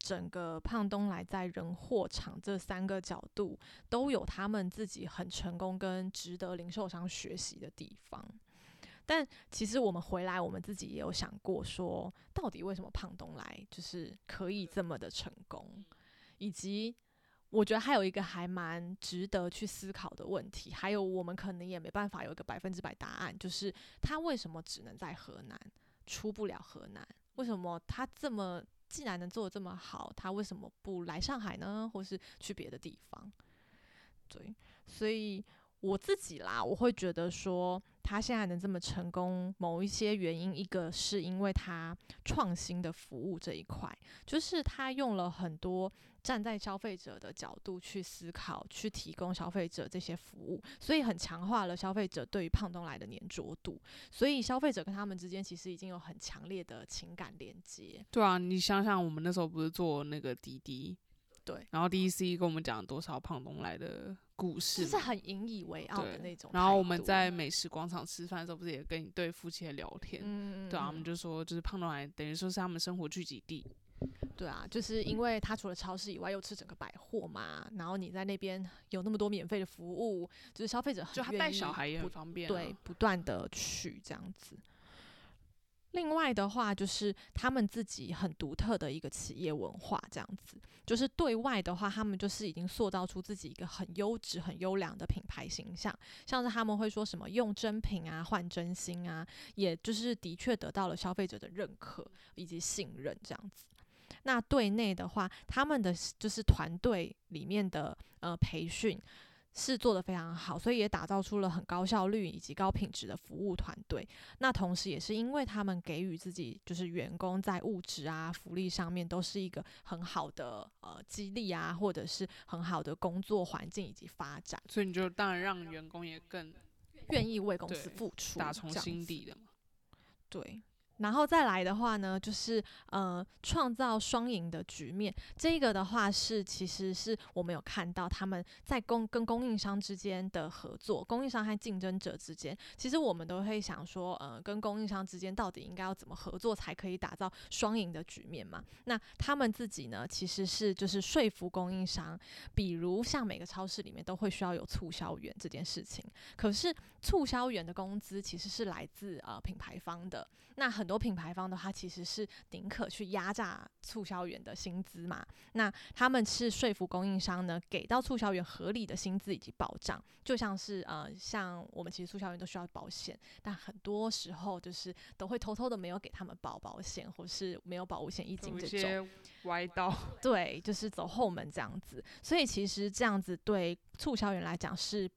整个胖东来在人货场这3个角度都有他们自己很成功跟值得零售商学习的地方。但其实我们回来，我们自己也有想过说，到底为什么胖东来就是可以这么的成功，以及我觉得还有一个还蛮值得去思考的问题，还有我们可能也没办法有一个100%答案，就是他为什么只能在河南，出不了河南，为什么他这么既然能做得这么好，他为什么不来上海呢，或是去别的地方。对，所以我自己啦，我会觉得说他现在能这么成功，某一些原因，一个是因为他创新的服务这一块，就是他用了很多站在消费者的角度去思考，去提供消费者这些服务，所以很强化了消费者对于胖东来的黏着度，所以消费者跟他们之间其实已经有很强烈的情感连接。对啊，你想想我们那时候不是做那个滴滴，对，然后 DC 跟我们讲多少胖东来的故事，就是很引以为傲的那种。然后我们在美食广场吃饭的时候，不是也跟一对夫妻聊天，对啊，我们就说就是胖东来等于说是他们生活聚集地。对啊，就是因为他除了超市以外又吃整个百货嘛，然后你在那边有那么多免费的服务，就是消费者很愿意，就他带小孩也很方便，对，不断的去这样子。另外的话就是他们自己很独特的一个企业文化这样子，就是对外的话他们就是已经塑造出自己一个很优质很优良的品牌形象，像是他们会说什么用真品啊换真心啊，也就是的确得到了消费者的认可以及信任这样子。那对内的话，他们的就是团队里面的培训是做得非常好，所以也打造出了很高效率以及高品质的服务团队。那同时也是因为他们给予自己就是员工在物质啊福利上面都是一个很好的激励啊，或者是很好的工作环境以及发展，所以你就当然让员工也更愿意为公司付出，打从心底的嘛。对，然后再来的话呢，就是创造双赢的局面。这个的话是其实是我们有看到他们在跟供应商之间的合作，供应商和竞争者之间，其实我们都会想说跟供应商之间到底应该要怎么合作才可以打造双赢的局面嘛。那他们自己呢其实是就是说服供应商，比如像每个超市里面都会需要有促销员这件事情，可是促销员的工资其实是来自品牌方的，那很多品牌方的话其实是宁可去压榨促销员的薪资嘛，那他们是说服供应商呢给到促销员合理的薪资以及保障，就像是像我们其实促销员都需要保险，但很多时候就是都会偷偷的没有给他们保险，或是没有保五险一金这种歪道，对，就是走后门这样子，所以其实这样子对促销员来讲是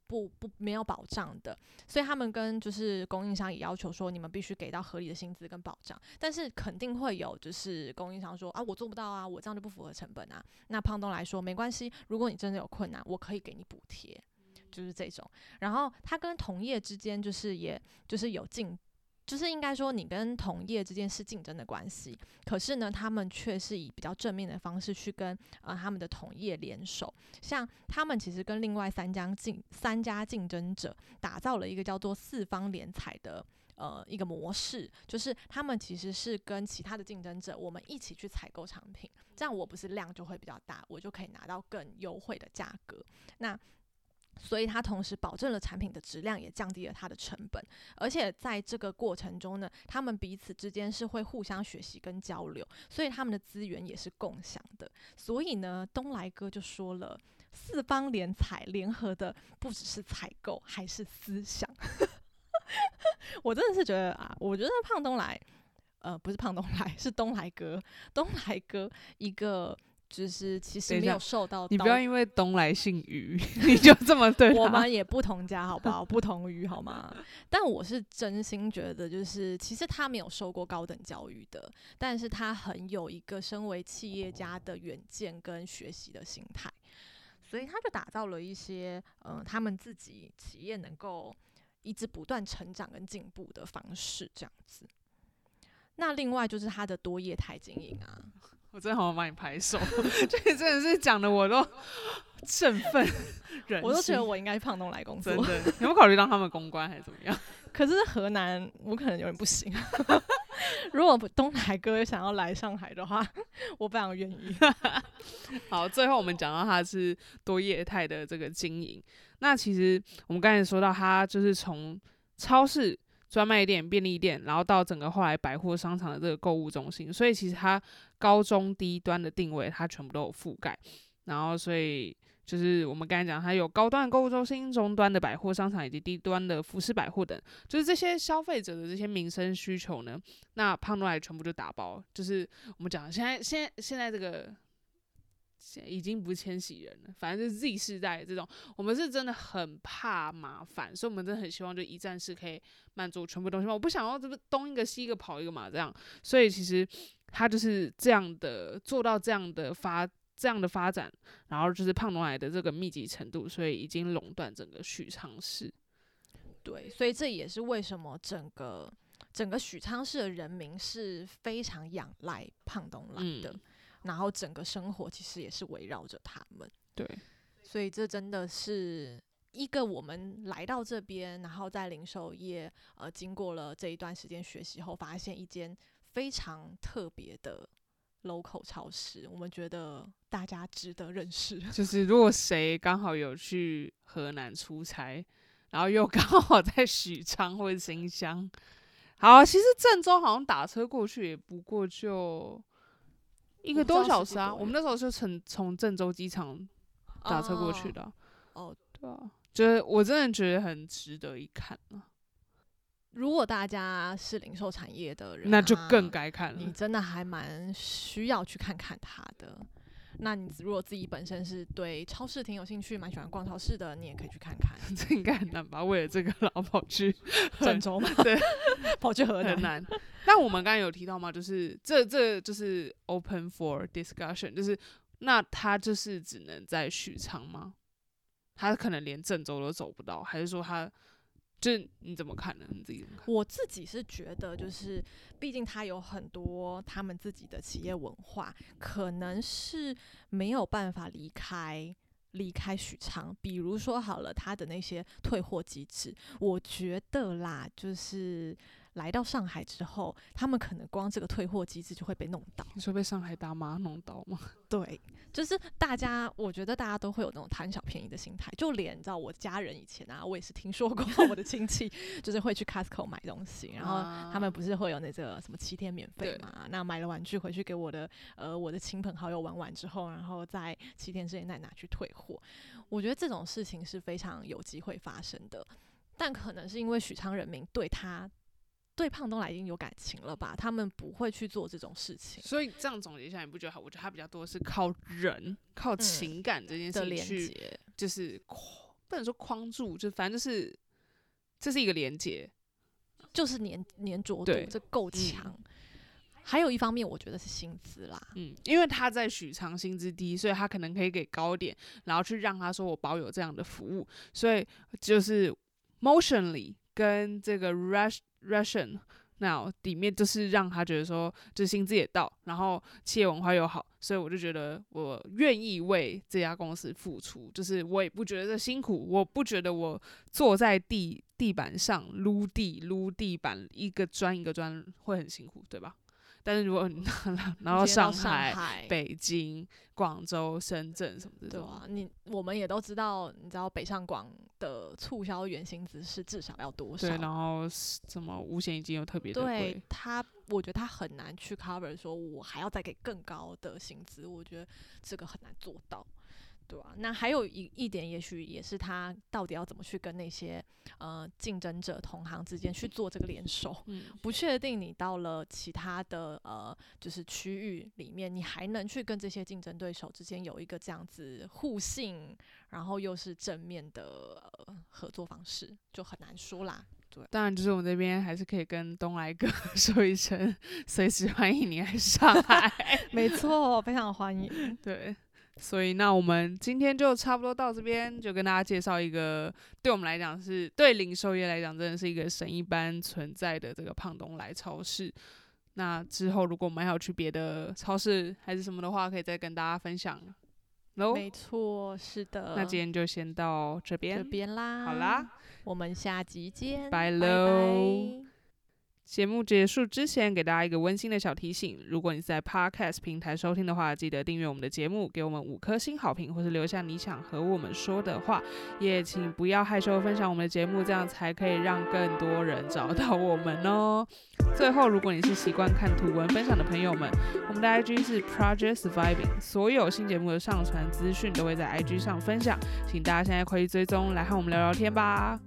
没有保障的，所以他们跟就是供应商也要求说你们必须给到合理的薪资跟保障，但是肯定会有就是供应商说啊我做不到啊，我这样就不符合成本啊，那胖东来说没关系，如果你真的有困难我可以给你补贴，就是这种。然后他跟同业之间就是也就是有就是应该说你跟同业之间是竞争的关系，可是呢他们却是以比较正面的方式去跟他们的同业联手，像他们其实跟另外三家竞争者打造了一个叫做四方联采的一个模式，就是他们其实是跟其他的竞争者我们一起去采购产品，这样我不是量就会比较大，我就可以拿到更优惠的价格，那所以它同时保证了产品的质量，也降低了它的成本，而且在这个过程中呢他们彼此之间是会互相学习跟交流，所以他们的资源也是共享的。所以呢东来哥就说了，四方联采联合的不只是采购，还是思想。我真的是觉得啊，我觉得胖东来不是胖东来，是东来哥一个就是其实没有受到，你不要因为东来姓余你就这么对他。我们也不同家好不好，不同余好吗？但我是真心觉得就是其实他没有受过高等教育的，但是他很有一个身为企业家的远见跟学习的心态，所以他就打造了一些他们自己企业能够一直不断成长跟进步的方式这样子。那另外就是他的多业态经营啊，我真的好想帮你拍手，这真的是讲的我都振奋人心，我都觉得我应该胖东来工作。真的，你有没有考虑让他们公关还是怎么样？可是河南我可能有点不行。如果东来哥想要来上海的话，我非常愿意。好，最后我们讲到他是多业态的这个经营，那其实我们刚才说到他就是从超市、专卖店、便利店，然后到整个后来百货商场的这个购物中心，所以其实它高中低端的定位它全部都有覆盖。然后所以就是我们刚才讲，它有高端购物中心、中端的百货商场以及低端的服饰百货等，就是这些消费者的这些民生需求呢，那胖东来全部就打包。就是我们讲现在这个已经不是千禧人了，反正就是 Z 世代这种，我们是真的很怕麻烦，所以我们真的很希望就一站式可以满足全部东西嘛，我不想要这个东一个西一个跑一个嘛这样，所以其实它就是这样的做到这样的发展，然后就是胖东来的这个密集程度，所以已经垄断整个许昌市。对，所以这也是为什么整个许昌市的人民是非常仰赖胖东来的。然后整个生活其实也是围绕着他们。对，所以这真的是一个我们来到这边，然后在零售业经过了这一段时间学习后，发现一间非常特别的 local 超市，我们觉得大家值得认识。就是如果谁刚好有去河南出差，然后又刚好在许昌或者新乡，好，其实郑州好像打车过去也不过就1个多小时啊，我们那时候就从郑州机场打车过去的哦，对啊，就是我真的觉得很值得一看啊。如果大家是零售产业的人，那就更该看了。你真的还蛮需要去看看它的。那你如果自己本身是对超市挺有兴趣，蛮喜欢逛超市的，你也可以去看看。这应该很难吧？为了这个然后跑去郑州嘛，对，跑去河南。很难。但我们刚才有提到嘛，就是这就是 open for discussion， 就是那他就是只能在许昌吗？他可能连郑州都走不到，还是说他？就是你怎么看呢？你自己怎么看？我自己是觉得，就是毕竟他有很多他们自己的企业文化，可能是没有办法离开许昌。比如说好了，他的那些退货机制，我觉得啦，就是来到上海之后，他们可能光这个退货机制就会被弄倒。你说被上海大妈弄倒吗？对，就是大家，我觉得大家都会有那种贪小便宜的心态。就连你知道我家人以前啊，我也是听说过我的亲戚就是会去 Costco 买东西，然后他们不是会有那个什么7天免费嘛？那买了玩具回去给我的亲朋好友玩完之后，然后在7天之内拿去退货。我觉得这种事情是非常有机会发生的，但可能是因为许昌人民对胖东来已经有感情了吧，他们不会去做这种事情。所以这样总结一下，你不觉得？我觉得他比较多是靠人、靠情感这件事情去，就是不能说框住，就反正就是这是一个连结，就是粘着度这够强。还有一方面我觉得是薪资啦，因为他在许昌薪资低，所以他可能可以给高点，然后去让他说我保有这样的服务，所以就是 Motionally 跟这个 Ration Now 里面就是让他觉得说就薪资也到，然后企业文化又好，所以我就觉得我愿意为这家公司付出，就是我也不觉得这辛苦，我不觉得我坐在地板上撸地板一个砖会很辛苦，对吧？但是如果你拿到上海、北京、广州、深圳什么这种，对啊，我们也都知道，你知道北上广的促销员薪资是至少要多少？对，然后什么五险一金又特别的贵，对他，我觉得他很难去 cover， 说我还要再给更高的薪资，我觉得这个很难做到，对啊。那还有一点，也许也是他到底要怎么去跟那些竞争者同行之间去做这个联手，不确定你到了其他的就是区域里面，你还能去跟这些竞争对手之间有一个这样子互信，然后又是正面的合作方式，就很难说啦。当然，就是我们这边还是可以跟东来哥说一声，随时欢迎你来上海。没错，非常欢迎。对。所以那我们今天就差不多到这边，就跟大家介绍一个对我们来讲是对零售业来讲真的是一个神一般存在的这个胖东来超市。那之后如果我们还有去别的超市还是什么的话，可以再跟大家分享咯。没错，是的。那今天就先到这边啦。好啦，我们下集见，拜喽。节目结束之前，给大家一个温馨的小提醒，如果你是在 Podcast 平台收听的话，记得订阅我们的节目，给我们5颗星好评，或是留下你想和我们说的话，也请不要害羞分享我们的节目，这样才可以让更多人找到我们哦。最后，如果你是习惯看图文分享的朋友们，我们的 IG 是 Project Surviving， 所有新节目的上传资讯都会在 IG 上分享，请大家现在快去追踪，来和我们聊聊天吧。